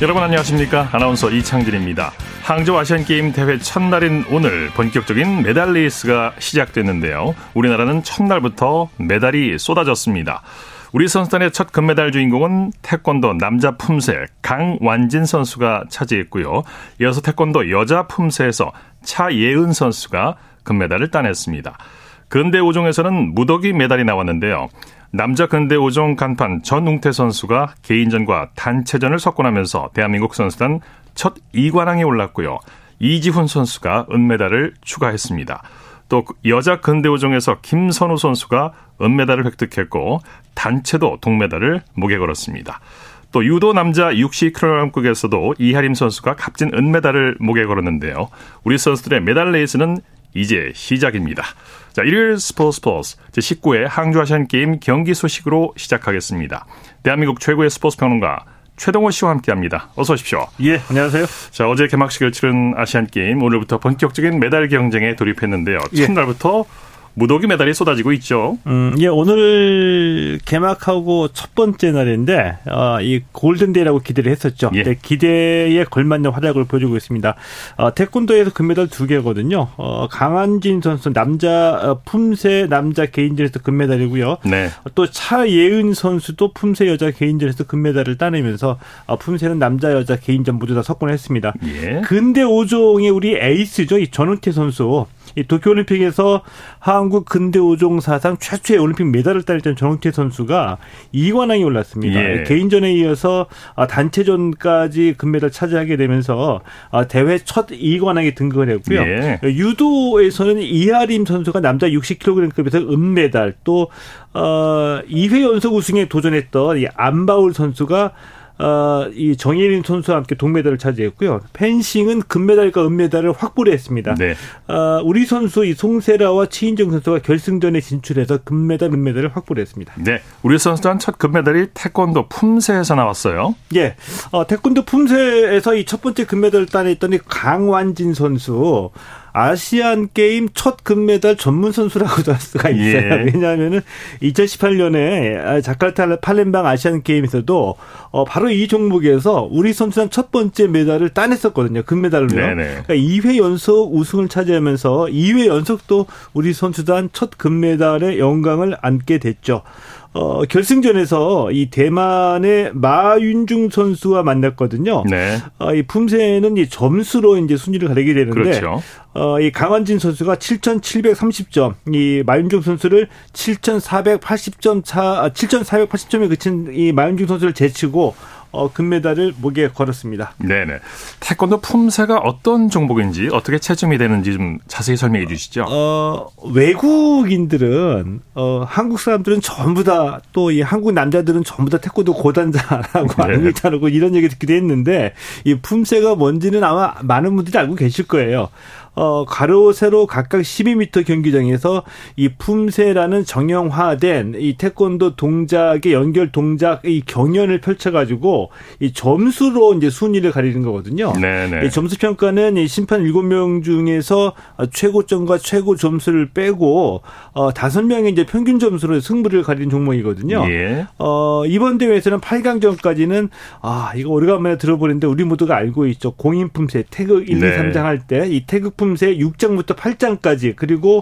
여러분 안녕하십니까? 아나운서 이창진입니다. 항저우 아시안게임 대회 첫날인 오늘 본격적인 메달 레이스가 시작됐는데요. 우리나라는 첫날부터 메달이 쏟아졌습니다. 우리 선수단의 첫 금메달 주인공은 태권도 남자 품새 강완진 선수가 차지했고요. 이어서 태권도 여자 품새에서 차예은 선수가 금메달을 따냈습니다. 근대 5종에서는 무더기 메달이 나왔는데요. 남자 근대 5종 간판 전웅태 선수가 개인전과 단체전을 석권하면서 대한민국 선수단 첫 2관왕에 올랐고요. 이지훈 선수가 은메달을 추가했습니다. 또 여자 근대 5종에서 김선우 선수가 은메달을 획득했고 단체도 동메달을 목에 걸었습니다. 또 유도 남자 60kg급에서도 이하림 선수가 값진 은메달을 목에 걸었는데요. 우리 선수들의 메달 레이스는 이제 시작입니다. 자, 일요일 스포츠 제19회 항저우 아시안게임 경기 소식으로 시작하겠습니다. 대한민국 최고의 스포츠 평론가 최동호 씨와 함께합니다. 어서 오십시오. 예, 안녕하세요. 자, 어제 개막식을 치른 아시안게임 오늘부터 본격적인 메달 경쟁에 돌입했는데요. 예. 첫날부터 무더기 메달이 쏟아지고 있죠. 예, 오늘 개막하고 첫 번째 날인데 이 골든데이라고 기대를 했었죠. 예. 네, 기대에 걸맞는 활약을 보여주고 있습니다. 태권도에서 금메달 2개거든요. 강완진 선수 남자 품새 남자 개인전에서 금메달이고요. 네. 또 차예은 선수도 품새 여자 개인전에서 금메달을 따내면서 품새는 남자 여자 개인전 모두 다 석권했습니다. 예. 근대 5종의 우리 에이스죠. 이 전웅태 선수. 이 도쿄올림픽에서 한국 근대 5종 사상 최초의 올림픽 메달을 따냈던 전웅태 선수가 2관왕이 올랐습니다. 예. 개인전에 이어서 단체전까지 금메달 차지하게 되면서 대회 첫 2관왕에 등극을 했고요. 예. 유도에서는 이하림 선수가 남자 60kg급에서 은메달, 또 2회 연속 우승에 도전했던 이 안바울 선수가 이 정예린 선수와 함께 동메달을 차지했고요. 펜싱은 금메달과 은메달을 확보를 했습니다. 네. 우리 선수 이 송세라와 최인정 선수가 결승전에 진출해서 금메달, 은메달을 확보를 했습니다. 네, 우리 선수단 첫 금메달이 태권도 품새에서 나왔어요. 예, 태권도 품새에서 이 첫 번째 금메달을 따냈던 이 강완진 선수. 아시안 게임 첫 금메달 전문 선수라고도 할 수가 있어요. 예. 왜냐하면은 2018년에 자카르타 팔렘방 아시안 게임에서도 바로 이 종목에서 우리 선수단 첫 번째 메달을 따냈었거든요. 금메달로요. 그러니까 2회 연속 우승을 차지하면서 2회 연속도 우리 선수단 첫 금메달의 영광을 안게 됐죠. 결승전에서 이 대만의 마윤중 선수와 만났거든요. 네. 이 품새는 이 점수로 이제 순위를 가리게 되는데, 그렇죠. 이 강완진 선수가 7,730점, 이 마윤중 선수를 7,480점 차, 7,480점에 그친 이 마윤중 선수를 제치고 금메달을 목에 걸었습니다. 네네. 태권도 품새가 어떤 종목인지 어떻게 채점이 되는지 좀 자세히 설명해 주시죠. 외국인들은 한국 사람들은 전부 다 또 이 한국 남자들은 전부 다 태권도 고단자라고 알고 이런 얘기 듣기도 했는데 이 품새가 뭔지는 아마 많은 분들이 알고 계실 거예요. 가로 세로 각각 12m 경기장에서 이 품새라는 정형화된 이 태권도 동작의 연결 동작 이 경연을 펼쳐가지고 이 점수로 이제 순위를 가리는 거거든요. 네네. 이 점수 평가는 이 심판 7명 중에서 최고점과 최고 점수를 빼고 5명의 이제 평균 점수로 승부를 가리는 종목이거든요. 예. 이번 대회에서는 8강전까지는 이거 오래간만에 들어보는데 우리 모두가 알고 있죠. 공인 품새 태극 1, 2, 3장 할 때 이 태극 품새 6장부터 8장까지 그리고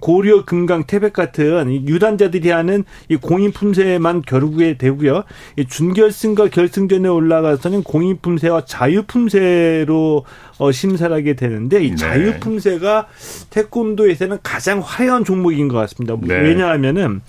고려, 금강, 태백 같은 유단자들이 하는 이 공인 품새만 겨루게 되고요. 이 준결승과 결승전에 올라가서는 공인 품새와 자유 품새로 심사를 하게 되는데 이 자유 품새가 태권도에서는 가장 화려한 종목인 것 같습니다. 네. 왜냐하면은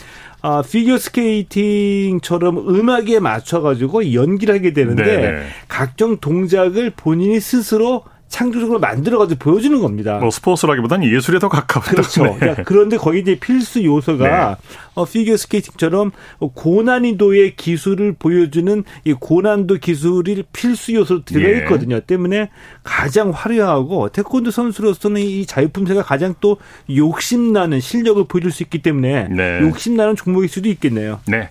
피겨 스케이팅처럼 음악에 맞춰가지고 연기를 하게 되는데 네네. 각종 동작을 본인이 스스로 창조적으로 만들어가지고 보여주는 겁니다. 스포츠라기보다는 예술에 더 가까웠다. 그렇죠. 네. 그러니까 그런데 거기 이제 필수 요소가 네. 피겨 스케이팅처럼 고난이도의 기술을 보여주는 이 고난도 기술이 필수 요소로 들어있거든요. 예. 때문에 가장 화려하고 태권도 선수로서는 이 자유품새가 가장 또 욕심나는 실력을 보여줄 수 있기 때문에 네. 욕심나는 종목일 수도 있겠네요. 네.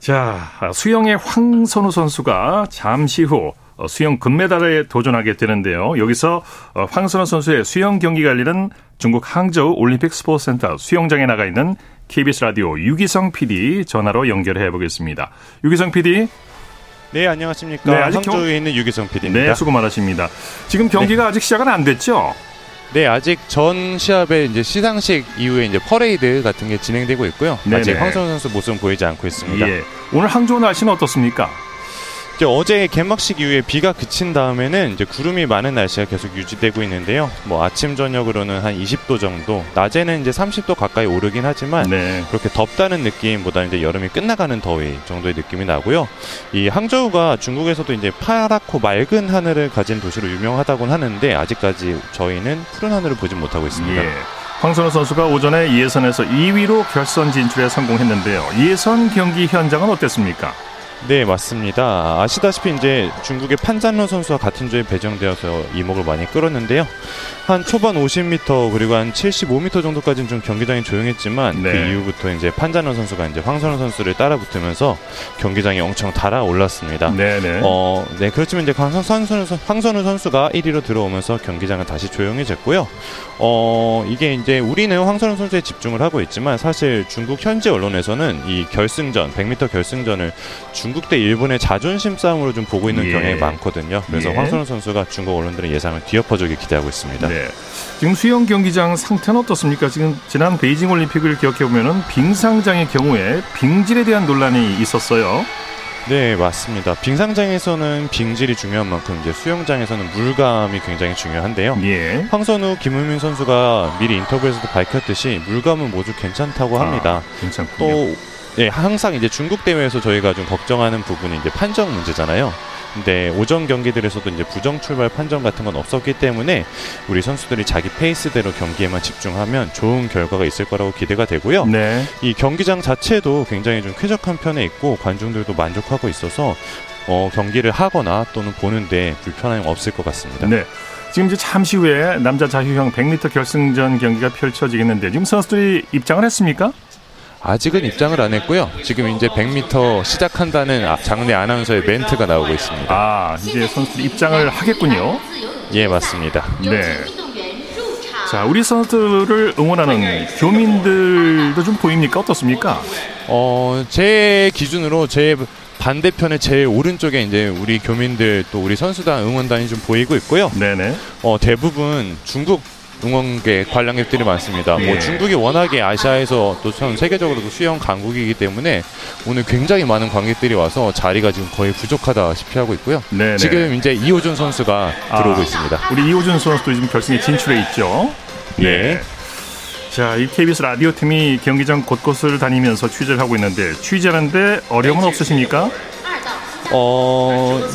자, 수영의 황선우 선수가 잠시 후 수영 금메달에 도전하게 되는데요. 여기서 황선우 선수의 수영 경기 관리는 중국 항저우 올림픽 스포츠센터 수영장에 나가 있는 KBS 라디오 유기성 PD 전화로 연결해 보겠습니다. 유기성 PD. 네, 안녕하십니까. 네, 항저우에 있는 유기성 PD입니다. 네, 수고 많으십니다. 지금 경기가 네. 아직 시작은 안 됐죠? 네, 아직 전 시합에 이제 시상식 이후에 이제 퍼레이드 같은 게 진행되고 있고요. 네네. 아직 황선우 선수 모습은 보이지 않고 있습니다. 예. 오늘 항저우 날씨는 어떻습니까? 이제 어제 개막식 이후에 비가 그친 다음에는 이제 구름이 많은 날씨가 계속 유지되고 있는데요. 뭐 아침 저녁으로는 한 20도 정도, 낮에는 이제 30도 가까이 오르긴 하지만 네. 그렇게 덥다는 느낌보다 이제 여름이 끝나가는 더위 정도의 느낌이 나고요. 이 항저우가 중국에서도 이제 파랗고 맑은 하늘을 가진 도시로 유명하다곤 하는데 아직까지 저희는 푸른 하늘을 보진 못하고 있습니다. 예. 황선우 선수가 오전에 예선에서 2위로 결선 진출에 성공했는데요. 예선 경기 현장은 어땠습니까? 네, 맞습니다. 아시다시피 이제 중국의 판잔론 선수와 같은 조에 배정되어서 이목을 많이 끌었는데요. 한 초반 50m 그리고 한 75m 정도까지는 좀 경기장이 조용했지만 네. 그 이후부터 이제 판잔론 선수가 이제 황선우 선수를 따라붙으면서 경기장이 엄청 달아올랐습니다. 네네. 네, 그렇지만 이제 황선우 선수가 1위로 들어오면서 경기장은 다시 조용해졌고요. 이게 이제 우리는 황선우 선수에 집중을 하고 있지만 사실 중국 현지 언론에서는 이 결승전 100m 결승전을 중국 대 일본의 자존심 싸움으로 좀 보고 있는 예. 경향이 많거든요. 그래서 예. 황선우 선수가 중국 언론들의 예상을 뒤엎어주길 기대하고 있습니다. 네. 지금 수영 경기장 상태는 어떻습니까? 지금 지난 베이징 올림픽을 기억해 보면은 빙상장의 경우에 빙질에 대한 논란이 있었어요. 네, 맞습니다. 빙상장에서는 빙질이 중요한 만큼 이제 수영장에서는 물감이 굉장히 중요한데요. 예. 황선우, 김우민 선수가 미리 인터뷰에서도 밝혔듯이 물감은 모두 괜찮다고 합니다. 괜찮군요. 또 네, 항상 이제 중국 대회에서 저희가 좀 걱정하는 부분이 이제 판정 문제잖아요. 근데 오전 경기들에서도 이제 부정 출발 판정 같은 건 없었기 때문에 우리 선수들이 자기 페이스대로 경기에만 집중하면 좋은 결과가 있을 거라고 기대가 되고요. 네. 이 경기장 자체도 굉장히 좀 쾌적한 편에 있고 관중들도 만족하고 있어서 경기를 하거나 또는 보는데 불편함이 없을 것 같습니다. 네. 지금 이제 잠시 후에 남자 자유형 100m 결승전 경기가 펼쳐지겠는데 지금 선수들이 입장을 했습니까? 아직은 입장을 안 했고요. 지금 이제 100m 시작한다는 장내 아나운서의 멘트가 나오고 있습니다. 아, 이제 선수들 입장을 하겠군요. 예, 맞습니다. 네. 자, 우리 선수들을 응원하는 교민들도 좀 보입니까? 어떻습니까? 제 기준으로 제 반대편의 제일 오른쪽에 이제 우리 교민들 또 우리 선수단 응원단이 좀 보이고 있고요. 네네. 대부분 중국 응원객, 관람객들이 많습니다. 예. 뭐 중국이 워낙에 아시아에서 또 전 세계적으로도 수영 강국이기 때문에 오늘 굉장히 많은 관객들이 와서 자리가 지금 거의 부족하다시피 하고 있고요. 네네. 지금 이제 이호준 선수가 들어오고 있습니다. 우리 이호준 선수도 지금 결승에 진출해 있죠. 예. 네. 자, 이 KBS 라디오 팀이 경기장 곳곳을 다니면서 취재를 하고 있는데 취재하는데 어려움은 없으십니까?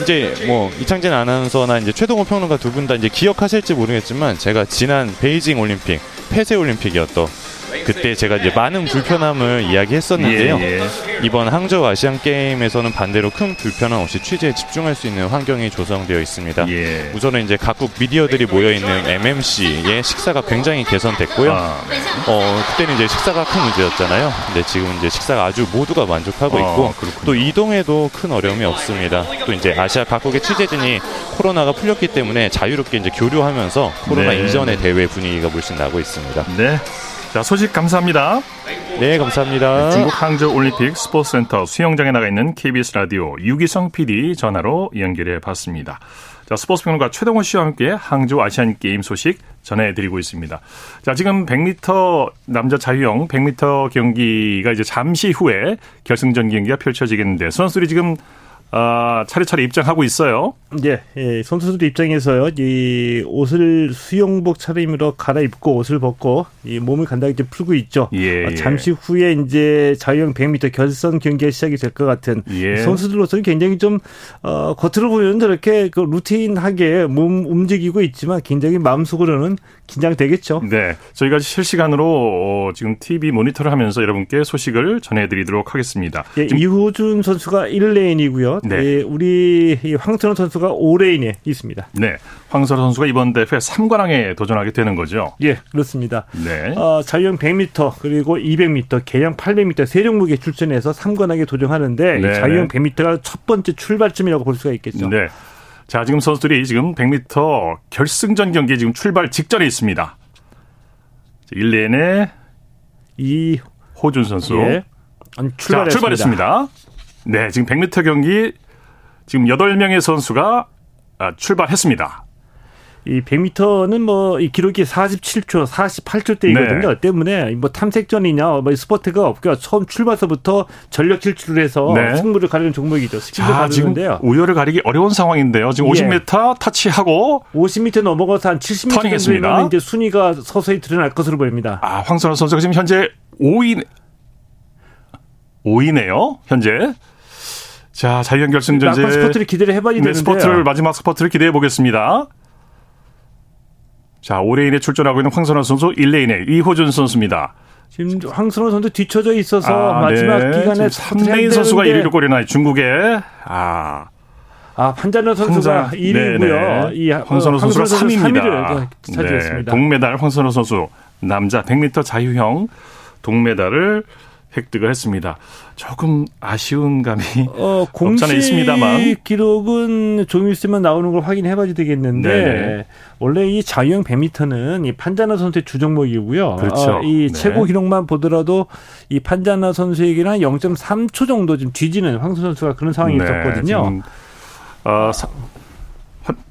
이제 뭐 이창진 아나운서나 이제 최동호 평론가 두 분 다 이제 기억하실지 모르겠지만 제가 지난 베이징 올림픽 폐쇄 올림픽이었던 그때 제가 이제 많은 불편함을 이야기했었는데요. 예, 예. 이번 항저우 아시안 게임에서는 반대로 큰 불편함 없이 취재에 집중할 수 있는 환경이 조성되어 있습니다. 예. 우선은 이제 각국 미디어들이 모여 있는 MMC의 식사가 굉장히 개선됐고요. 그때는 이제 식사가 큰 문제였잖아요. 근데 지금 이제 식사가 아주 모두가 만족하고 있고 그렇군요. 또 이동에도 큰 어려움이 없습니다. 또 이제 아시아 각국의 취재진이 코로나가 풀렸기 때문에 자유롭게 이제 교류하면서 코로나 네. 이전의 대회 분위기가 물씬 나고 있습니다. 네. 자, 소식 감사합니다. 네, 감사합니다. 중국 항저우 올림픽 스포츠센터 수영장에 나가 있는 KBS 라디오 유기성 PD 전화로 연결해 봤습니다. 자, 스포츠 평론가 최동호 씨와 함께 항저우 아시안 게임 소식 전해드리고 있습니다. 자, 지금 100m 남자 자유형 100m 경기가 이제 잠시 후에 결승전 경기가 펼쳐지겠는데 선수들이 지금 차례차례 입장하고 있어요. 예, 선수들 입장에서요. 이 옷을 수영복 차림으로 갈아입고 옷을 벗고 이 몸을 간단히 이제 풀고 있죠. 예, 잠시 후에 이제 자유형 100m 결선 경기가 시작이 될 것 같은 예. 선수들로서는 굉장히 좀 겉으로 보면 저렇게 그 루틴하게 몸 움직이고 있지만 굉장히 마음속으로는 긴장되겠죠. 네, 저희가 실시간으로 지금 TV 모니터를 하면서 여러분께 소식을 전해드리도록 하겠습니다. 예, 이호준 선수가 1레인이고요. 네. 예, 우리 황철호 선수가 5레인에 있습니다. 네, 황철호 선수가 이번 대회 3관왕에 도전하게 되는 거죠. 예, 그렇습니다. 네, 자유형 100m 그리고 200m, 개영 800m 세 종목에 출전해서 3관왕에 도전하는데 네. 자유형 100m가 첫 번째 출발점이라고 볼 수가 있겠죠. 네. 자, 지금 선수들이 지금 100m 결승전 경기에 지금 출발 직전에 있습니다. 1레인의 이호준 선수. 예. 아니, 자, 출발했습니다. 네, 지금 100m 경기 지금 8명의 선수가 출발했습니다. 이 100m는 뭐 이 기록이 47초, 48초대이거든요. 네. 때문에 뭐 탐색전이냐, 뭐 스포트가 없고 처음 출발서부터 전력 질주를 해서 네. 승부를 가리는 종목이죠. 자, 지금 우열을 가리기 어려운 상황인데요. 지금 예. 50m 터치하고 50m 넘어가서 한 70m 정도면 이제 순위가 서서히 드러날 것으로 보입니다. 아, 황선우 선수가 지금 현재 5위네요. 현재. 자, 자유연결승전 막판 스포트를 기대를 해봐야 되는데요. 스포트를 마지막 스포트를 기대해 보겠습니다. 자, 5레인에 출전하고 있는 황선우 선수, 1레인에 이호준 선수입니다. 지금 황선우 선수 뒤쳐져 있어서 마지막 네. 기간에 3레인 선수가 1위로 꼬리나요. 중국의 판잔론 선수가 1위고요. 이 황선우 선수가 3위를 차지했습니다. 네, 동메달 황선우 선수 남자 100m 자유형 동메달을 획득을 했습니다. 조금 아쉬운 감이 공식 없잖아 있습니다만 기록은 좀 있으면 나오는 걸 확인해봐야 되겠는데 네네. 원래 이 자유형 100m는 이 판잔러 선수의 주 종목이고요. 그렇죠. 이 네. 최고 기록만 보더라도 이 판잔러 선수에게는 한 0.3초 정도 좀 뒤지는 황선우 선수가 그런 상황이 네, 있었거든요.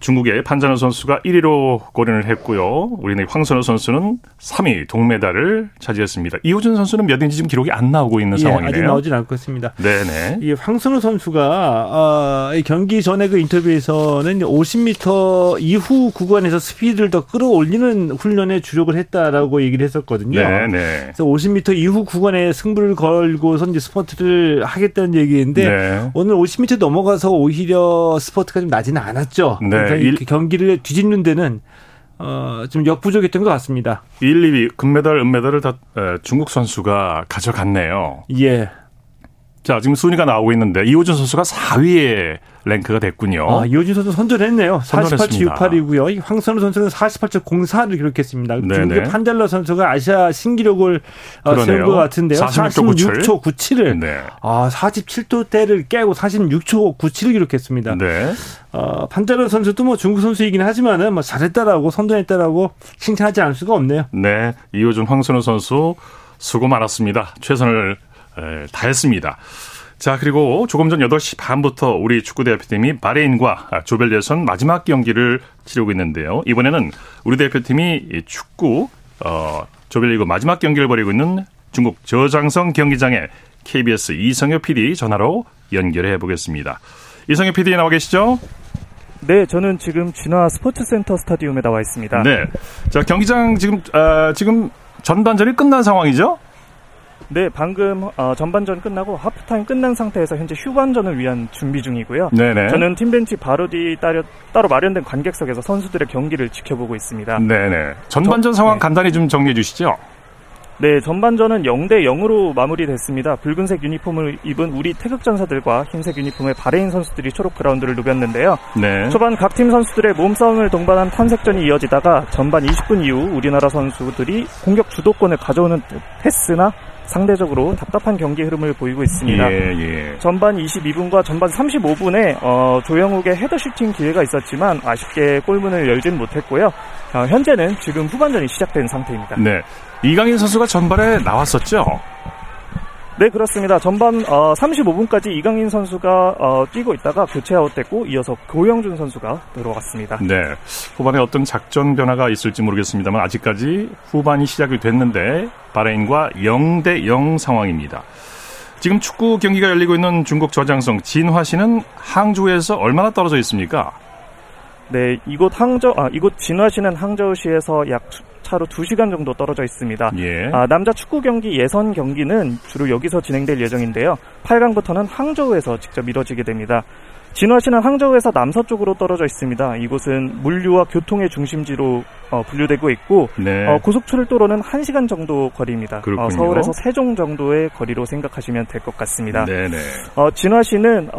중국의 판잔러 선수가 1위로 골인을 했고요. 우리는 황선우 선수는 3위 동메달을 차지했습니다. 이호준 선수는 몇 인지 지금 기록이 안 나오고 있는 상황이네요. 아직 나오진 않고 있습니다. 네네. 이 황선우 선수가 경기 전에 그 인터뷰에서는 50m 이후 구간에서 스피드를 더 끌어올리는 훈련에 주력을 했다라고 얘기를 했었거든요. 네네. 그래서 50m 이후 구간에 승부를 걸고서 이제 스퍼트를 하겠다는 얘기인데 네. 오늘 50m 넘어가서 오히려 스퍼트가 좀 나지는 않았죠. 네, 경기를 뒤집는 데는 좀 역부족했던 것 같습니다. 1, 2위 금메달, 은메달을 다 중국 선수가 가져갔네요. 예. 자, 지금 순위가 나오고 있는데 이호준 선수가 4위에 랭크가 됐군요. 아, 이호준 선수 선전했네요. 48.68이고요. 황선우 선수는 48.04를 기록했습니다. 중국의 판절러 선수가 아시아 신기록을 세운 것 같은데요. 46.97을 47. 네. 47도대를 깨고 46.97을 기록했습니다. 네. 판절러 선수도 뭐 중국 선수이긴 하지만은 뭐 잘했다라고 선전했다라고 칭찬하지 않을 수가 없네요. 네, 이호준 황선우 선수 수고 많았습니다. 최선을 다 했습니다. 자, 그리고 조금 전 8시 반부터 우리 축구대표팀이 바레인과 조별 예선 마지막 경기를 치르고 있는데요. 이번에는 우리 대표팀이 축구 조별리그 마지막 경기를 벌이고 있는 중국 저장성 경기장에 KBS 이상혁 PD 전화로 연결해 보겠습니다. 이상혁 PD 나와 계시죠? 네, 저는 지금 진화 스포츠센터 스타디움에 나와 있습니다. 네, 자, 경기장 지금 전반전이 끝난 상황이죠? 네, 방금 전반전 끝나고 하프타임 끝난 상태에서 현재 후반전을 위한 준비 중이고요. 네네. 저는 팀벤치 바로 뒤 따로 마련된 관객석에서 선수들의 경기를 지켜보고 있습니다. 네네. 전반전 상황 네. 간단히 좀 정리해 주시죠. 네, 전반전은 0대 0으로 마무리됐습니다. 붉은색 유니폼을 입은 우리 태극전사들과 흰색 유니폼의 바레인 선수들이 초록 그라운드를 누볐는데요. 네. 초반 각 팀 선수들의 몸싸움을 동반한 탄색전이 이어지다가 전반 20분 이후 우리나라 선수들이 공격 주도권을 가져오는 패스나 상대적으로 답답한 경기 흐름을 보이고 있습니다. 예, 예. 전반 22분과 전반 35분에 조영욱의 헤더슈팅 기회가 있었지만 아쉽게 골문을 열진 못했고요. 현재는 지금 후반전이 시작된 상태입니다. 네, 이강인 선수가 전반에 나왔었죠? 네, 그렇습니다. 전반 35분까지 이강인 선수가 뛰고 있다가 교체 아웃됐고 이어서 고영준 선수가 들어왔습니다. 네, 후반에 어떤 작전 변화가 있을지 모르겠습니다만 아직까지 후반이 시작이 됐는데 바레인과 0대 0 상황입니다. 지금 축구 경기가 열리고 있는 중국 저장성 진화시는 항저우에서 얼마나 떨어져 있습니까? 네, 이곳 진화시는 항저우시에서 약 차로 2시간 정도 떨어져 있습니다. 예. 남자 축구 경기 예선 경기는 주로 여기서 진행될 예정인데요. 8강부터는 항저우에서 직접 이뤄지게 됩니다. 진화시는 항저우에서 남서쪽으로 떨어져 있습니다. 이곳은 물류와 교통의 중심지로 분류되고 있고 네. 고속철도로는 1시간 정도 거리입니다. 서울에서 세종 정도의 거리로 생각하시면 될 것 같습니다. 네네. 진화시는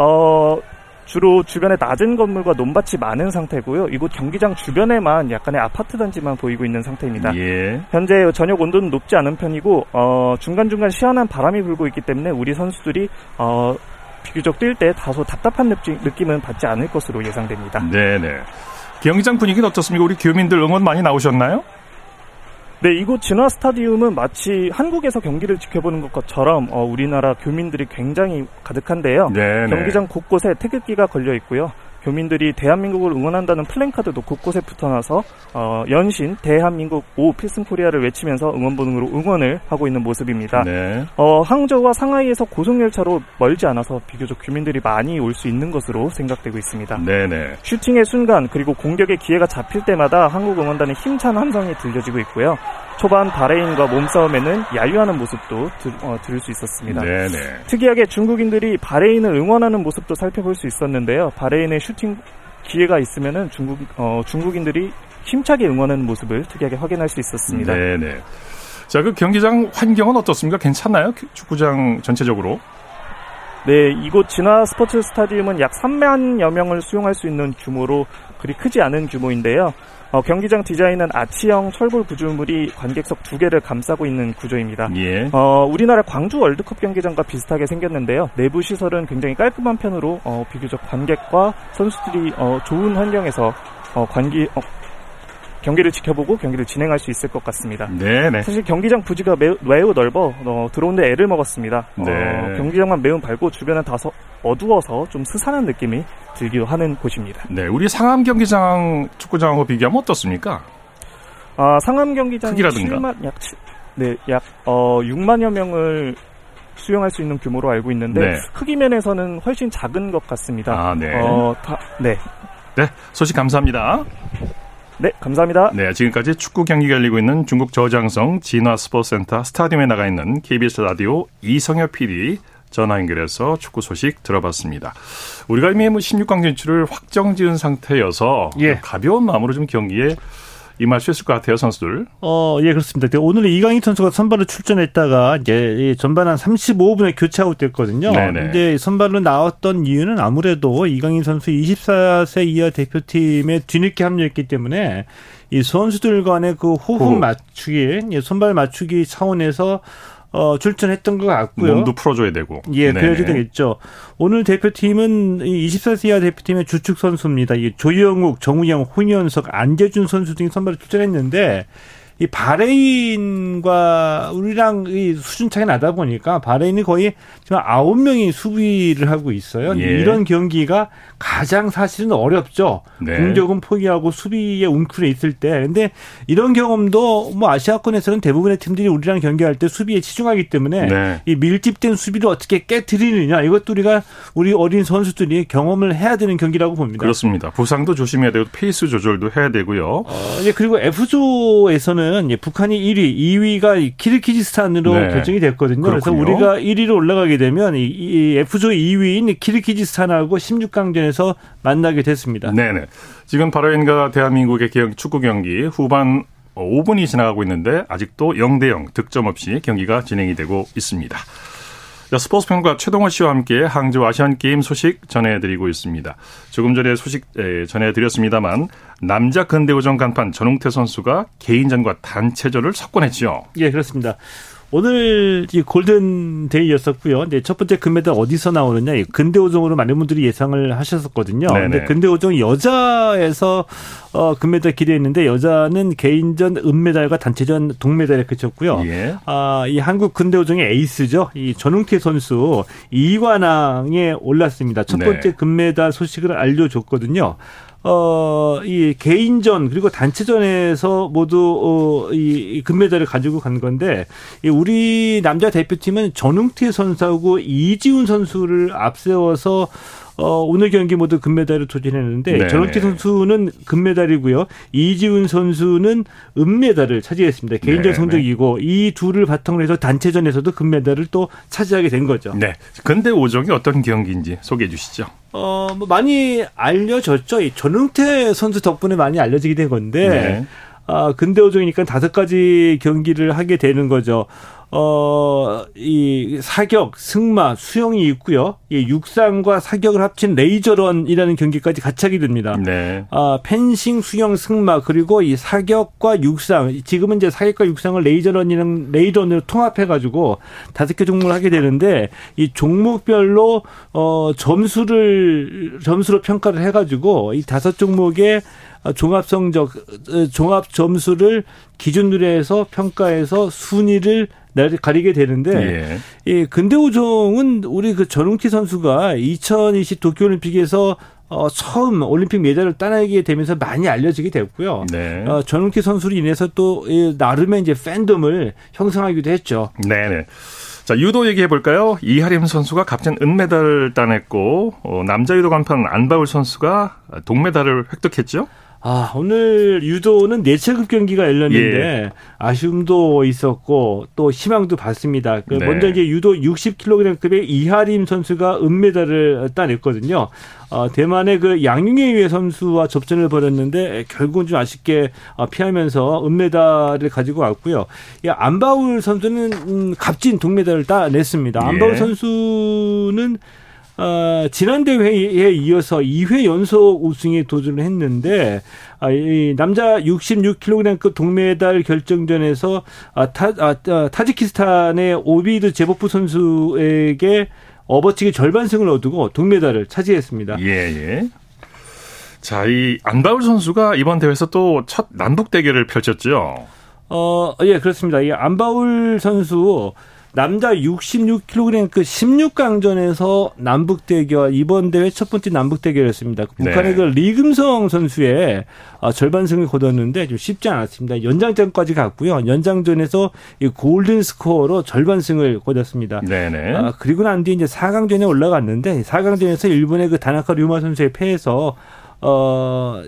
주로 주변에 낮은 건물과 논밭이 많은 상태고요. 이곳 경기장 주변에만 약간의 아파트 단지만 보이고 있는 상태입니다. 예. 현재 저녁 온도는 높지 않은 편이고 중간중간 시원한 바람이 불고 있기 때문에 우리 선수들이 비교적 뛸 때 다소 답답한 느낌은 받지 않을 것으로 예상됩니다. 네네. 경기장 분위기는 어떻습니까? 우리 교민들 응원 많이 나오셨나요? 네, 이곳 진화 스타디움은 마치 한국에서 경기를 지켜보는 것처럼 우리나라 교민들이 굉장히 가득한데요. 네네. 경기장 곳곳에 태극기가 걸려 있고요. 교민들이 대한민국을 응원한다는 플랜카드도 곳곳에 붙어놔서 연신 대한민국 오 필승 코리아를 외치면서 응원봉으로 응원을 하고 있는 모습입니다. 네. 항저우와 상하이에서 고속열차로 멀지 않아서 비교적 교민들이 많이 올 수 있는 것으로 생각되고 있습니다. 네네. 슈팅의 순간 그리고 공격의 기회가 잡힐 때마다 한국 응원단의 힘찬 함성이 들려지고 있고요. 초반 바레인과 몸싸움에는 야유하는 모습도 들을 수 있었습니다. 네네. 특이하게 중국인들이 바레인을 응원하는 모습도 살펴볼 수 있었는데요. 바레인의 슈팅 기회가 있으면은 중국인들이 힘차게 응원하는 모습을 특이하게 확인할 수 있었습니다. 네네. 자, 그 경기장 환경은 어떻습니까? 괜찮나요? 축구장 전체적으로? 네, 이곳 진화 스포츠 스타디움은 약 3만여 명을 수용할 수 있는 규모로 그리 크지 않은 규모인데요. 경기장 디자인은 아치형 철골 구조물이 관객석 2개를 감싸고 있는 구조입니다. 예. 우리나라 광주 월드컵 경기장과 비슷하게 생겼는데요. 내부 시설은 굉장히 깔끔한 편으로 비교적 관객과 선수들이 좋은 환경에서 경기를 지켜보고 경기를 진행할 수 있을 것 같습니다. 네네. 사실 경기장 부지가 매우 넓어 들어오는데 애를 먹었습니다. 네. 경기장만 매우 밝고 주변은 다소 어두워서 좀 스산한 느낌이 들기도 하는 곳입니다. 네, 우리 상암 경기장 축구장하고 비교하면 어떻습니까? 아, 상암 경기장이 약 6만여 명을 수용할 수 있는 규모로 알고 있는데 네. 크기 면에서는 훨씬 작은 것 같습니다. 아, 네. 네, 소식 감사합니다. 네, 감사합니다. 네, 지금까지 축구 경기가 열리고 있는 중국 저장성 진화 스포츠센터 스타디움에 나가 있는 KBS 라디오 이성혁 PD 전화 연결해서 축구 소식 들어봤습니다. 우리가 이미 16강 진출을 확정지은 상태여서 예. 가벼운 마음으로 좀 경기에 임할 수 있을 것 같아요, 선수들. 예, 그렇습니다. 오늘 이강인 선수가 선발로 출전했다가 이제 전반 한 35분에 교체아웃 됐거든요. 근데 선발로 나왔던 이유는 아무래도 이강인 선수 24세 이하 대표팀에 뒤늦게 합류했기 때문에 이 선수들 간의 그 호흡 맞추기, 선발 맞추기 차원에서 출전했던 것 같고요. 몸도 풀어줘야 되고. 예, 그래야 되겠죠. 오늘 대표팀은 24세 이하 대표팀의 주축 선수입니다. 조영욱, 정우영, 홍현석, 안재준 선수 등이 선발에 출전했는데 이 바레인과 우리랑 이 수준 차이 나다 보니까 바레인이 거의 지금 9명이 수비를 하고 있어요. 예. 이런 경기가 가장 사실은 어렵죠. 네. 공격은 포기하고 수비에 웅크려 있을 때. 그런데 이런 경험도 뭐 아시아권에서는 대부분의 팀들이 우리랑 경기할 때 수비에 치중하기 때문에 네. 이 밀집된 수비를 어떻게 깨트리느냐 이것도 우리 어린 선수들이 경험을 해야 되는 경기라고 봅니다. 그렇습니다. 부상도 조심해야 되고 페이스 조절도 해야 되고요. 그리고 F조에서는 북한이 1위, 2위가 키르기즈스탄으로 네. 결정이 됐거든요. 그렇군요. 그래서 우리가 1위로 올라가게 되면 이 F조 2위인 키르기즈스탄하고 16강전에서 만나게 됐습니다. 네네. 지금 바레인과 대한민국의 축구 경기 후반 5분이 지나가고 있는데 아직도 0대0 득점 없이 경기가 진행이 되고 있습니다. 자, 스포츠 평론가 최동호 씨와 함께 항저우 아시안 게임 소식 전해드리고 있습니다. 조금 전에 소식 전해드렸습니다만 남자 근대우정 간판 전웅태 선수가 개인전과 단체전을 석권했죠. 예, 그렇습니다. 오늘 이 골든데이였었고요. 이제 첫 번째 금메달 어디서 나오느냐? 근대오종으로 많은 분들이 예상을 하셨었거든요. 근데 근대오종 여자에서 금메달 기대했는데 여자는 개인전 은메달과 단체전 동메달에 그쳤고요. 예. 이 한국 근대오종의 에이스죠. 이 전웅태 선수 2관왕에 올랐습니다. 첫 번째 금메달 소식을 알려줬거든요. 이 개인전 그리고 단체전에서 모두 이 금메달을 가지고 간 건데 우리 남자 대표팀은 전웅태 선수하고 이지훈 선수를 앞세워서 오늘 경기 모두 금메달을 도전했는데 전웅태 선수는 금메달이고요. 이지훈 선수는 은메달을 차지했습니다. 개인전 성적이고 이 둘을 바탕으로 해서 단체전에서도 금메달을 또 차지하게 된 거죠. 네. 근데 오정이 어떤 경기인지 소개해 주시죠. 뭐 많이 알려졌죠. 이 전웅태 선수 덕분에 많이 알려지게 된 건데 근대 오종이니까 5가지 경기를 하게 되는 거죠. 이 사격, 승마, 수영이 있고요. 이 육상과 사격을 합친 레이저런이라는 경기까지 같이 하게 됩니다. 네. 아, 펜싱, 수영, 승마 그리고 이 사격과 육상, 지금은 이제 사격과 육상을 레이저런이랑 레이런으로 통합해 가지고 5개 종목을 하게 되는데 이 종목별로 점수로 평가를 해 가지고 이 5종목의 종합 성적, 종합 점수를 기준으로 해서 평가해서 순위를 가리게 되는데, 예. 예, 근대우정은 우리 그 전웅태 선수가 2020 도쿄올림픽에서 처음 올림픽 메달을 따내게 되면서 많이 알려지게 됐고요. 네. 전웅태 선수로 인해서 또 나름의 이제 팬덤을 형성하기도 했죠. 네네. 자, 유도 얘기해 볼까요? 이하림 선수가 값진 은메달을 따냈고, 남자 유도 간판 안바울 선수가 동메달을 획득했죠. 아, 오늘 유도는 4체급 경기가 열렸는데 예. 아쉬움도 있었고 또 희망도 봤습니다. 그 네. 먼저 이제 유도 60kg급의 이하림 선수가 은메달을 따냈거든요. 대만의 그 양융예유의 선수와 접전을 벌였는데 결국은 좀 아쉽게 피하면서 은메달을 가지고 왔고요. 안바울 선수는 값진 동메달을 따냈습니다. 예. 안바울 선수는 지난 대회에 이어서 2회 연속 우승에 도전을 했는데 이 남자 66kg급 동메달 결정전에서 타지키스탄의 오비드 제보프 선수에게 업어치기 절반승을 얻고 동메달을 차지했습니다. 예예. 자, 이 안바울 선수가 이번 대회에서 또 첫 남북 대결을 펼쳤죠. 예, 그렇습니다. 이 안바울 선수 남자 66kg 그 16강전에서 남북 대결 이번 대회 첫 번째 남북 대결이었습니다. 북한의 네. 그 리금성 선수의 절반승을 거뒀는데 좀 쉽지 않았습니다. 연장전까지 갔고요. 연장전에서 이 골든 스코어로 절반승을 거뒀습니다. 네네. 아, 그리고 난 뒤 이제 4강전에 올라갔는데 4강전에서 일본의 그 다나카 류마 선수에 패해서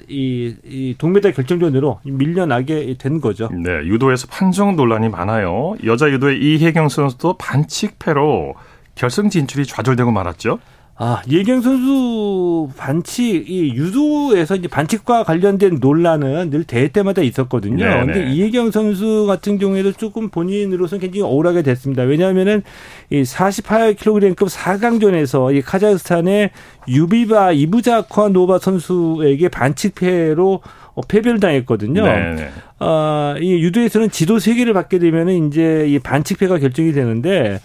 이 동메달 결정전으로 밀려나게 된 거죠. 네, 유도에서 판정 논란이 많아요. 여자 유도의 이혜경 선수도 반칙패로 결승 진출이 좌절되고 말았죠. 아, 이혜경 선수 반칙, 이 유도에서 이제 반칙과 관련된 논란은 늘 대회 때마다 있었거든요. 그런데 이혜경 선수 같은 경우에도 조금 본인으로서는 굉장히 억울하게 됐습니다. 왜냐하면은 이 48kg급 4강전에서 이 카자흐스탄의 유비바 이브자코노바 선수에게 반칙패로 패배를 당했거든요. 이 유도에서는 지도 3개를 받게 되면은 이제 이 반칙패가 결정이 되는데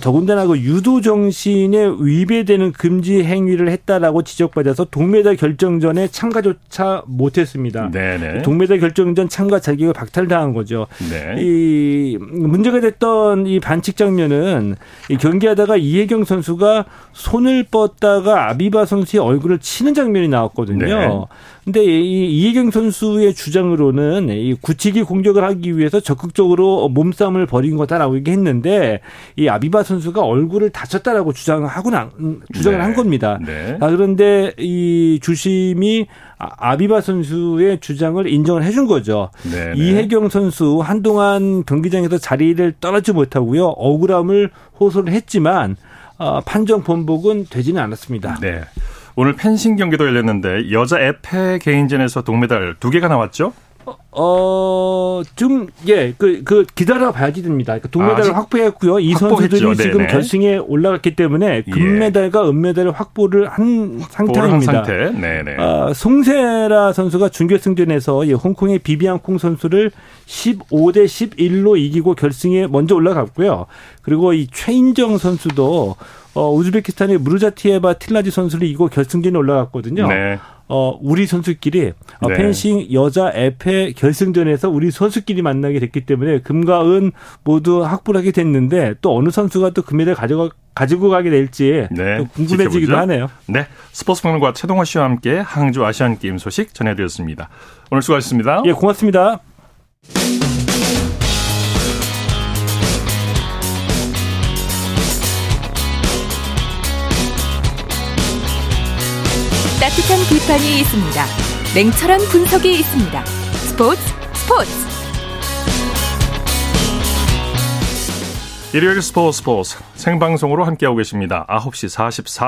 더군다나 그 유도 정신에 위배되는 금지 행위를 했다라고 지적받아서 동메달 결정전에 참가조차 못했습니다. 네네. 동메달 결정전 참가 자격을 박탈당한 거죠. 네. 이 문제가 됐던 이 반칙 장면은 이 경기하다가 이혜경 선수가 손을 뻗다가 아비바 선수의 얼굴을 치는 장면이 나왔거든요. 네. 근데 이 이혜경 선수의 주장으로는 이 굳히기 공격을 하기 위해서 적극적으로 몸싸움을 벌인 거다라고 얘기했는데 이 아비바 선수가 얼굴을 다쳤다라고 주장을 네. 한 겁니다. 네. 아, 그런데 이 주심이 아비바 선수의 주장을 인정을 해준 거죠. 네네. 이혜경 선수 한동안 경기장에서 자리를 떠나지 못하고요. 억울함을 호소를 했지만 판정 번복은 되지는 않았습니다. 네. 오늘 펜싱 경기도 열렸는데 여자 에페 개인전에서 동메달 2개가 나왔죠? 기다려 봐야지 됩니다. 그러니까 동메달을 확보했고요. 이 선수들이 지금 네네. 결승에 올라갔기 때문에 금메달과 은메달을 확보를 한 상태입니다. 송세라 선수가 준결승전에서 홍콩의 비비앙 콩 선수를 15-11로 이기고 결승에 먼저 올라갔고요. 그리고 이 최인정 선수도 우즈베키스탄의 무르자티에바 틸라지 선수를 이기고 결승전에 올라갔거든요. 네. 우리 선수끼리 네. 펜싱 여자 에페 결승전에서 우리 선수끼리 만나게 됐기 때문에 금과 은 모두 확보를 하게 됐는데 또 어느 선수가 또 금메달 가지고 가게 될지 네. 궁금해지기도 지켜보죠. 하네요. 네, 스포츠 평론가 최동호 씨와 함께 항주 아시안 게임 소식 전해드렸습니다. 오늘 수고하셨습니다. 예, 고맙습니다. 따뜻한 비판이 있습니다. 냉철한 분석이 있습니다. 스포츠. 일요일 스포츠. 생방송으로 함께하고 계십니다. 9시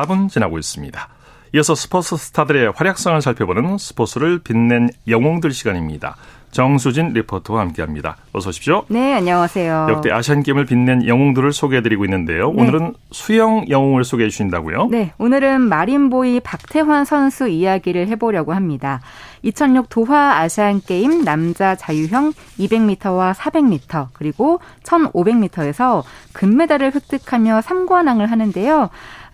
44분 지나고 있습니다. 이어서 스포츠 스타들의 활약상을 살펴보는 스포츠를 빛낸 영웅들 시간입니다. 정수진 리포터와 함께합니다. 어서 오십시오. 네, 안녕하세요. 역대 아시안게임을 빛낸 영웅들을 소개해드리고 있는데요. 네. 오늘은 수영 영웅을 소개해 주신다고요? 네, 오늘은 마린보이 박태환 선수 이야기를 해보려고 합니다. 2006 도하 아시안게임 남자 자유형 200m와 400m 그리고 1500m에서 금메달을 획득하며 3관왕을 하는데요.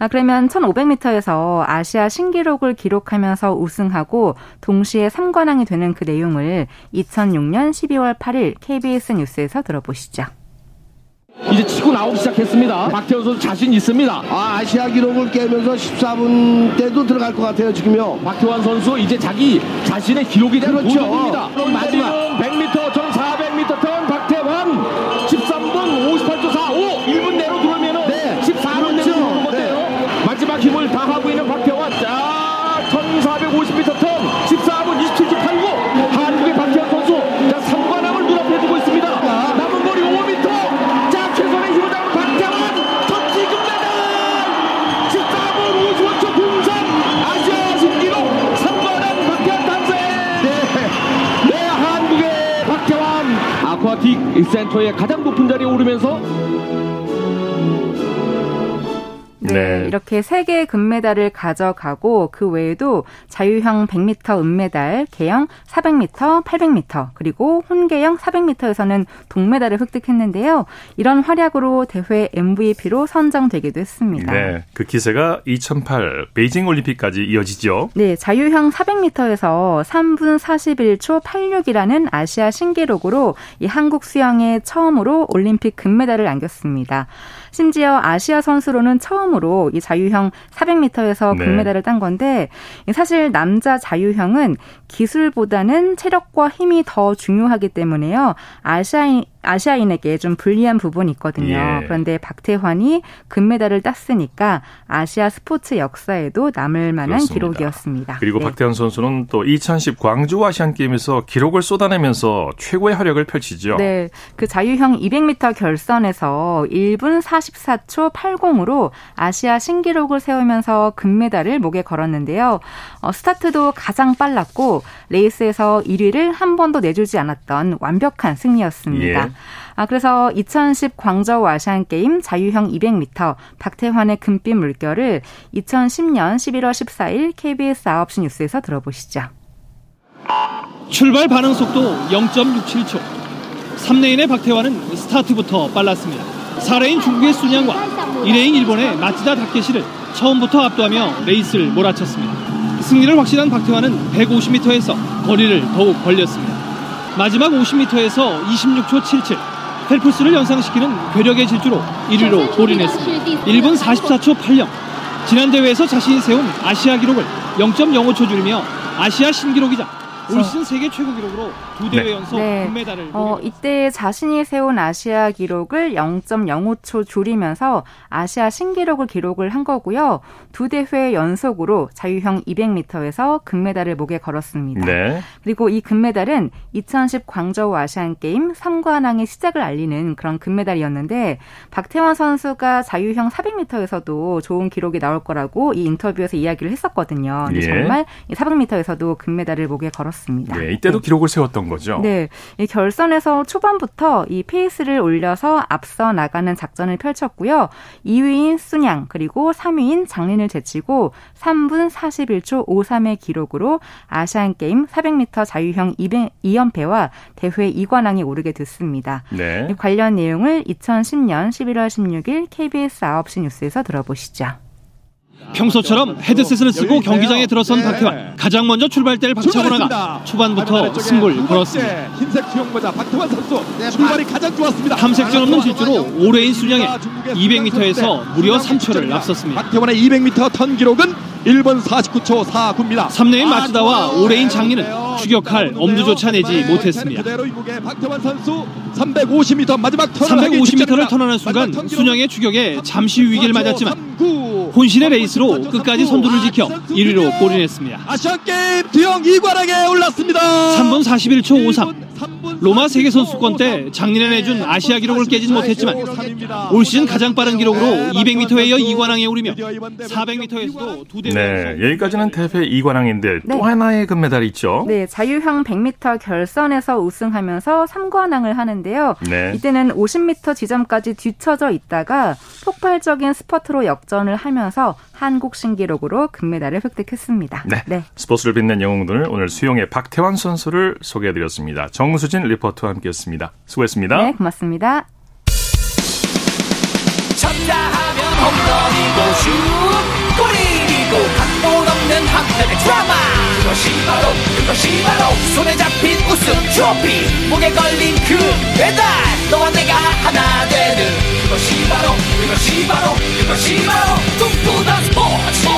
그러면 1500m에서 아시아 신기록을 기록하면서 우승하고 동시에 3관왕이 되는 그 내용을 2006년 12월 8일 KBS 뉴스에서 들어보시죠. 이제 치고 나오기 시작했습니다. 박태환 선수 자신 있습니다. 아시아 기록을 깨면서 14분 때도 들어갈 것 같아요, 지금요. 박태환 선수 이제 자신의 기록이 되는 모습입니다. 그럼 마지막 100m 전 400m 턴 박태환 13분 58초 45 1분 내로 들어오면은 네, 14분 내로 들어오는 건데요. 네. 마지막 힘을 다하고 있는 박태환. 자, 1450m 턴 14분 27초 89 한국의 박태환 선수 자 3관왕을 눈앞에 두고 있습니다. 남은 거리 5m. 최선의 힘을 담은 박태환 터치 금메달 14분 55초 03 아시아 신기록 3관왕 박태환 탄생. 네, 한국의 박태환 아쿠아틱 센터의 가장 높은 자리에 오르면서 네, 이렇게 3개의 금메달을 가져가고 그 외에도 자유형 100m 은메달, 개형 400m, 800m 그리고 혼개형 400m에서는 동메달을 획득했는데요. 이런 활약으로 대회 MVP로 선정되기도 했습니다. 네, 그 기세가 2008 베이징 올림픽까지 이어지죠. 네, 자유형 400m에서 3분 41초 86이라는 아시아 신기록으로 이 한국 수영에 처음으로 올림픽 금메달을 안겼습니다. 심지어 아시아 선수로는 처음으로 이 자유형 400m에서 금메달을 딴 건데 사실 남자 자유형은 기술보다는 체력과 힘이 더 중요하기 때문에요. 아시아인에게 좀 불리한 부분이 있거든요. 예. 그런데 박태환이 금메달을 땄으니까 아시아 스포츠 역사에도 남을 만한 그렇습니다. 기록이었습니다. 그리고 네. 박태환 선수는 또 2010 광주 아시안게임에서 기록을 쏟아내면서 최고의 활약을 펼치죠. 네, 그 자유형 200m 결선에서 1분 44초 80으로 아시아 신기록을 세우면서 금메달을 목에 걸었는데요. 스타트도 가장 빨랐고 레이스에서 1위를 한 번도 내주지 않았던 완벽한 승리였습니다. 예. 그래서 2010 광저우 아시안게임 자유형 200m 박태환의 금빛 물결을 2010년 11월 14일 KBS 9시 뉴스에서 들어보시죠. 출발 반응 속도 0.67초. 3레인의 박태환은 스타트부터 빨랐습니다. 4레인 중국의 순양과 2레인 일본의 마츠다 다케시를 처음부터 압도하며 레이스를 몰아쳤습니다. 승리를 확신한 박태환은 150m에서 거리를 더욱 벌렸습니다. 마지막 50m에서 26초 77, 펠프스를 연상시키는 괴력의 질주로 1위로 올인했습니다. 1분 44초 80, 지난 대회에서 자신이 세운 아시아 기록을 0.05초 줄이며 아시아 신기록이자 올 시즌 세계 최고 기록으로 두 대회 연속 금메달을 이때 자신이 세운 아시아 기록을 0.05초 줄이면서 아시아 신기록을 기록을 한 거고요. 두 대회 연속으로 자유형 200m에서 금메달을 목에 걸었습니다. 네. 그리고 이 금메달은 2010 광저우 아시안게임 3관왕의 시작을 알리는 그런 금메달이었는데 박태환 선수가 자유형 400m에서도 좋은 기록이 나올 거라고 이 인터뷰에서 이야기를 했었거든요. 예. 정말 400m에서도 금메달을 목에 걸었습니다. 네, 이때도 네. 기록을 세웠던 거죠. 네, 이 결선에서 초반부터 이 페이스를 올려서 앞서 나가는 작전을 펼쳤고요. 2위인 순양 그리고 3위인 장린을 제치고 3분 41초 53의 기록으로 아시안게임 400m 자유형 2연패와 대회 2관왕에 오르게 됐습니다. 네. 관련 내용을 2010년 11월 16일 KBS 9시 뉴스에서 들어보시죠. 평소처럼 헤드셋을 쓰고 경기장에 들어선 박태환. 가장 먼저 출발대를 박차고 나가 초반부터 승부를 걸었습니다. 흰색 주용모자 박태환 선수 출발이 가장 좋았습니다. 탐색전 없는 질주로 5레인 순양에 200m에서 무려 3초를 앞섰습니다. 박태환의 200m 턴 기록은 1분 49초 49입니다. 3레인 마츠다와 5레인 장리는 추격할 엄두조차 내지 못했습니다. 350m를 턴하는 순간 순양의 추격에 잠시 위기를 맞았지만 혼신의 레이스로 끝까지 선두를 지켜 1위로 골인했습니다. 아시안게임 2관왕에 올랐습니다. 3분 41초 53, 로마 세계선수권 때 작년에 내준 아시아 기록을 깨진 못했지만 올 시즌 가장 빠른 기록으로 200m에 이어 2관왕에 오르며 400m에서도 두 대회. 네, 여기까지는 대회 2관왕인데 네. 또 하나의 금메달이 있죠. 네, 자유형 100m 결선에서 우승하면서 3관왕을 하는데요. 네. 이때는 50m 지점까지 뒤처져 있다가 폭발적인 스퍼트로 역전을 하면서 한국 신기록으로 금메달을 획득했습니다. 네. 네. 스포츠를 빛낸 영웅들을 오늘 수영의 박태환 선수를 소개해드렸습니다. 정수진 리포터와 함께했습니다. 수고했습니다. 네, 고맙습니다. 쳤다 하면 홈런이고 슛 골이고 각본 없는 한편의 드라마 그것이 바로 손에 잡힌 우승 트로피 목에 걸린 그 배달 너와 내가 하나 되는 그것이 바로 꿈꾸던 스포츠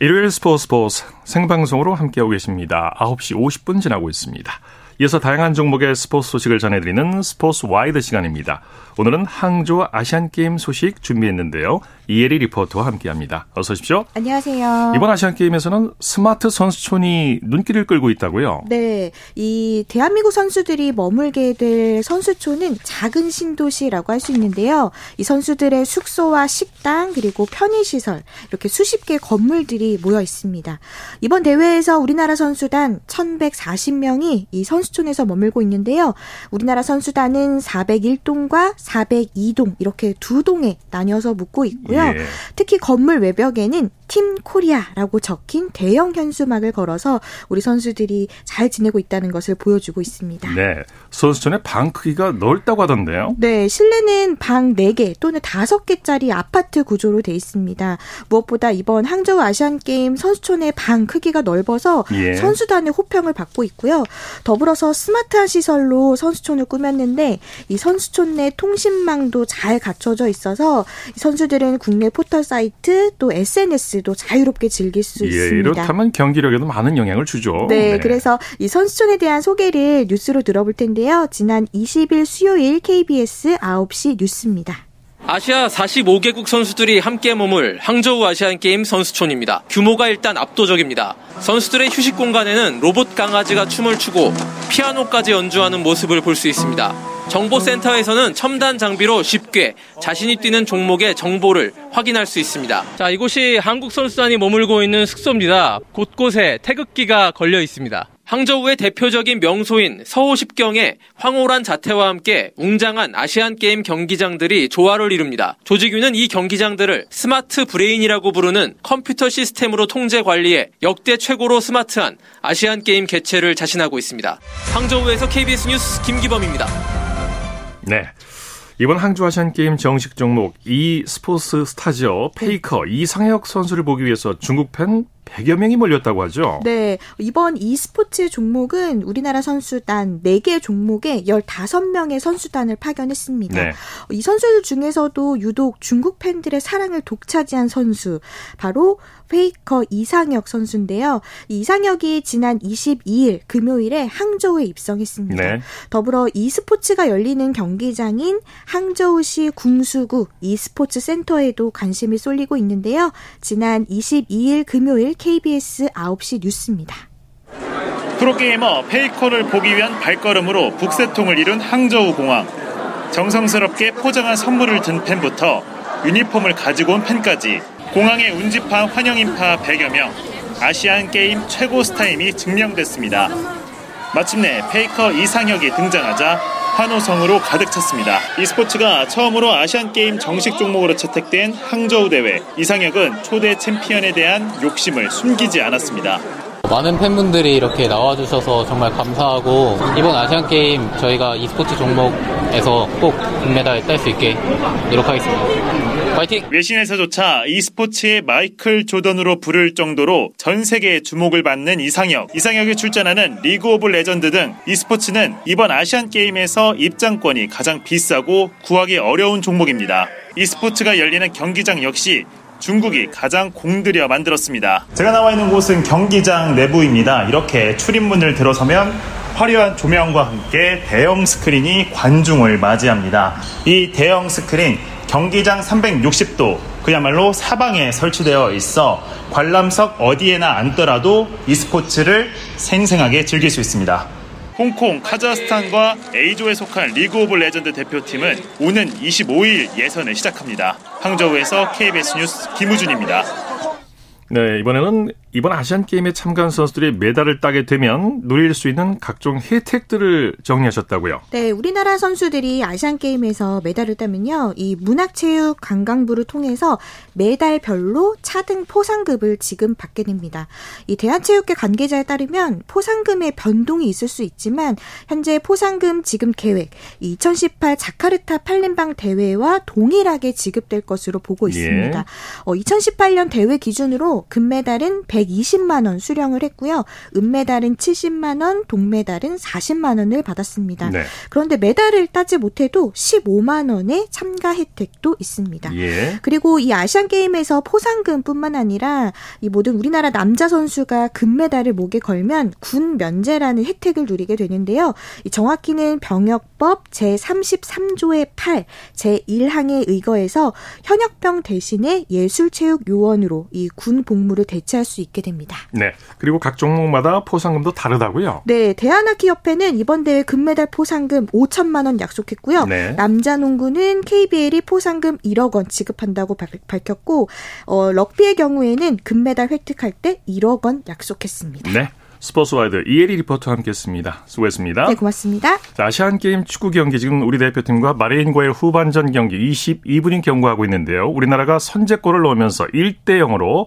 일요일 스포츠 생방송으로 함께하고 계십니다. 9시 50분 지나고 있습니다. 이어서 다양한 종목의 스포츠 소식을 전해드리는 스포츠 와이드 시간입니다. 오늘은 항저우 아시안게임 소식 준비했는데요. 이혜리 리포터와 함께합니다. 어서 오십시오. 안녕하세요. 이번 아시안게임에서는 스마트 선수촌이 눈길을 끌고 있다고요? 네. 이 대한민국 선수들이 머물게 될 선수촌은 작은 신도시라고 할 수 있는데요. 이 선수들의 숙소와 식당 그리고 편의시설 이렇게 수십 개의 건물들이 모여 있습니다. 이번 대회에서 우리나라 선수단 1,140명이 이 선수촌에서 머물고 있는데요. 우리나라 선수단은 401동과 402동 이렇게 두 동에 나뉘어서 묵고 있고요. 예. 특히 건물 외벽에는 팀 코리아라고 적힌 대형 현수막을 걸어서 우리 선수들이 잘 지내고 있다는 것을 보여주고 있습니다. 네, 선수촌의 방 크기가 넓다고 하던데요. 네, 실내는 방 4개 또는 5개짜리 아파트 구조로 돼 있습니다. 무엇보다 이번 항저우 아시안게임 선수촌의 방 크기가 넓어서 예. 선수단의 호평을 받고 있고요. 더불어서 스마트한 시설로 선수촌을 꾸몄는데 이 선수촌 내 통신망도 잘 갖춰져 있어서 선수들은 국내 포털 사이트 또 SNS도 자유롭게 즐길 수 있습니다. 이렇다면 경기력에도 많은 영향을 주죠. 네, 네. 그래서 이 선수촌에 대한 소개를 뉴스로 들어볼 텐데요. 지난 20일 수요일 KBS 9시 뉴스입니다. 아시아 45개국 선수들이 함께 머물 항저우 아시안게임 선수촌입니다. 규모가 일단 압도적입니다. 선수들의 휴식 공간에는 로봇 강아지가 춤을 추고 피아노까지 연주하는 모습을 볼 수 있습니다. 정보센터에서는 첨단 장비로 쉽게 자신이 뛰는 종목의 정보를 확인할 수 있습니다. 자, 이곳이 한국 선수단이 머물고 있는 숙소입니다. 곳곳에 태극기가 걸려 있습니다. 항저우의 대표적인 명소인 서호십경에 황홀한 자태와 함께 웅장한 아시안게임 경기장들이 조화를 이룹니다. 조직위는 이 경기장들을 스마트 브레인이라고 부르는 컴퓨터 시스템으로 통제 관리해 역대 최고로 스마트한 아시안게임 개최를 자신하고 있습니다. 항저우에서 KBS 뉴스 김기범입니다. 네. 이번 항주 아시안게임 정식 종목 이 스포츠 스타죠. 페이커 이상혁 선수를 보기 위해서 중국 팬 100여 명이 몰렸다고 하죠. 네. 이번 e스포츠 종목은 우리나라 선수단 4개 종목에 15명의 선수단을 파견했습니다. 네. 이 선수들 중에서도 유독 중국 팬들의 사랑을 독차지한 선수 바로 페이커 이상혁 선수인데요. 이상혁이 지난 22일 금요일에 항저우에 입성했습니다. 네. 더불어 e스포츠가 열리는 경기장인 항저우시 궁수구 e스포츠 센터에도 관심이 쏠리고 있는데요. 지난 22일 금요일 KBS 9시 뉴스입니다. 프로게이머 페이커를 보기 위한 발걸음으로 북새통을 이룬 항저우 공항. 정성스럽게 포장한 선물을 든 팬부터 유니폼을 가지고 온 팬까지 공항에 운집한 환영인파 100여 명. 아시안게임 최고 스타임이 증명됐습니다. 마침내 페이커 이상혁이 등장하자 환호성으로 가득 찼습니다. e스포츠가 처음으로 아시안게임 정식 종목으로 채택된 항저우 대회. 이상혁은 초대 챔피언에 대한 욕심을 숨기지 않았습니다. 많은 팬분들이 이렇게 나와주셔서 정말 감사하고 이번 아시안게임 저희가 e스포츠 종목에서 꼭 금메달 딸 수 있게 노력하겠습니다. 파이팅! 외신에서조차 e스포츠의 마이클 조던으로 부를 정도로 전 세계에 주목을 받는 이상혁. 이상혁이 출전하는 리그 오브 레전드 등 e스포츠는 이번 아시안게임에서 입장권이 가장 비싸고 구하기 어려운 종목입니다. e스포츠가 열리는 경기장 역시 중국이 가장 공들여 만들었습니다. 제가 나와 있는 곳은 경기장 내부입니다. 이렇게 출입문을 들어서면 화려한 조명과 함께 대형 스크린이 관중을 맞이합니다. 이 대형 스크린 경기장 360도 그야말로 사방에 설치되어 있어 관람석 어디에나 앉더라도 e스포츠를 생생하게 즐길 수 있습니다. 홍콩, 카자흐스탄과 A조에 속한 리그 오브 레전드 대표팀은 오는 25일 예선을 시작합니다. 항저우에서 KBS 뉴스 김우준입니다. 네, 이번에는 이번 아시안게임에 참가한 선수들이 메달을 따게 되면 누릴 수 있는 각종 혜택들을 정리하셨다고요? 네, 우리나라 선수들이 아시안게임에서 메달을 따면요, 이 문학체육 관광부를 통해서 메달별로 차등 포상금을 지금 받게 됩니다. 이 대한체육회 관계자에 따르면 포상금의 변동이 있을 수 있지만 현재 포상금 지급 계획 2018 자카르타 팔렘방 대회와 동일하게 지급될 것으로 보고 있습니다. 2018년 대회 기준으로 금메달은 120만 원 수령을 했고요. 은메달은 70만 원, 동메달은 40만 원을 받았습니다. 네. 그런데 메달을 따지 못해도 15만 원의 참가 혜택도 있습니다. 예. 그리고 이 아시안게임에서 포상금뿐만 아니라 이 모든 우리나라 남자 선수가 금메달을 목에 걸면 군 면제라는 혜택을 누리게 되는데요. 이 정확히는 병역법 제33조의 8, 제1항에 의거해서 현역병 대신에 예술체육요원으로 이 군 복무를 대체할 수 있게 됩니다. 네, 그리고 각 종목마다 포상금도 다르다고요? 네, 대한하키협회는 이번 대회 금메달 포상금 5천만 원 약속했고요. 네. 남자농구는 KBL이 포상금 1억 원 지급한다고 밝혔고, 럭비의 경우에는 금메달 획득할 때 1억 원 약속했습니다. 네, 스포츠와이드 이혜리 리포터와 함께했습니다. 수고했습니다. 네, 고맙습니다. 자, 아시안게임 축구 경기 지금 우리 대표팀과 바레인과의 후반전 경기 22분인 경구하고 있는데요. 우리나라가 선제골을 넣으면서 1-0으로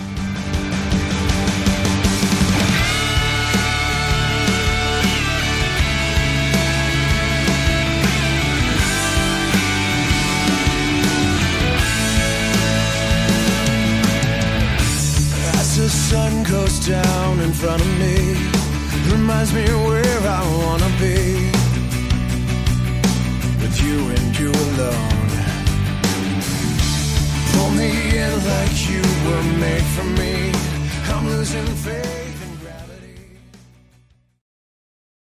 Down in front of me reminds me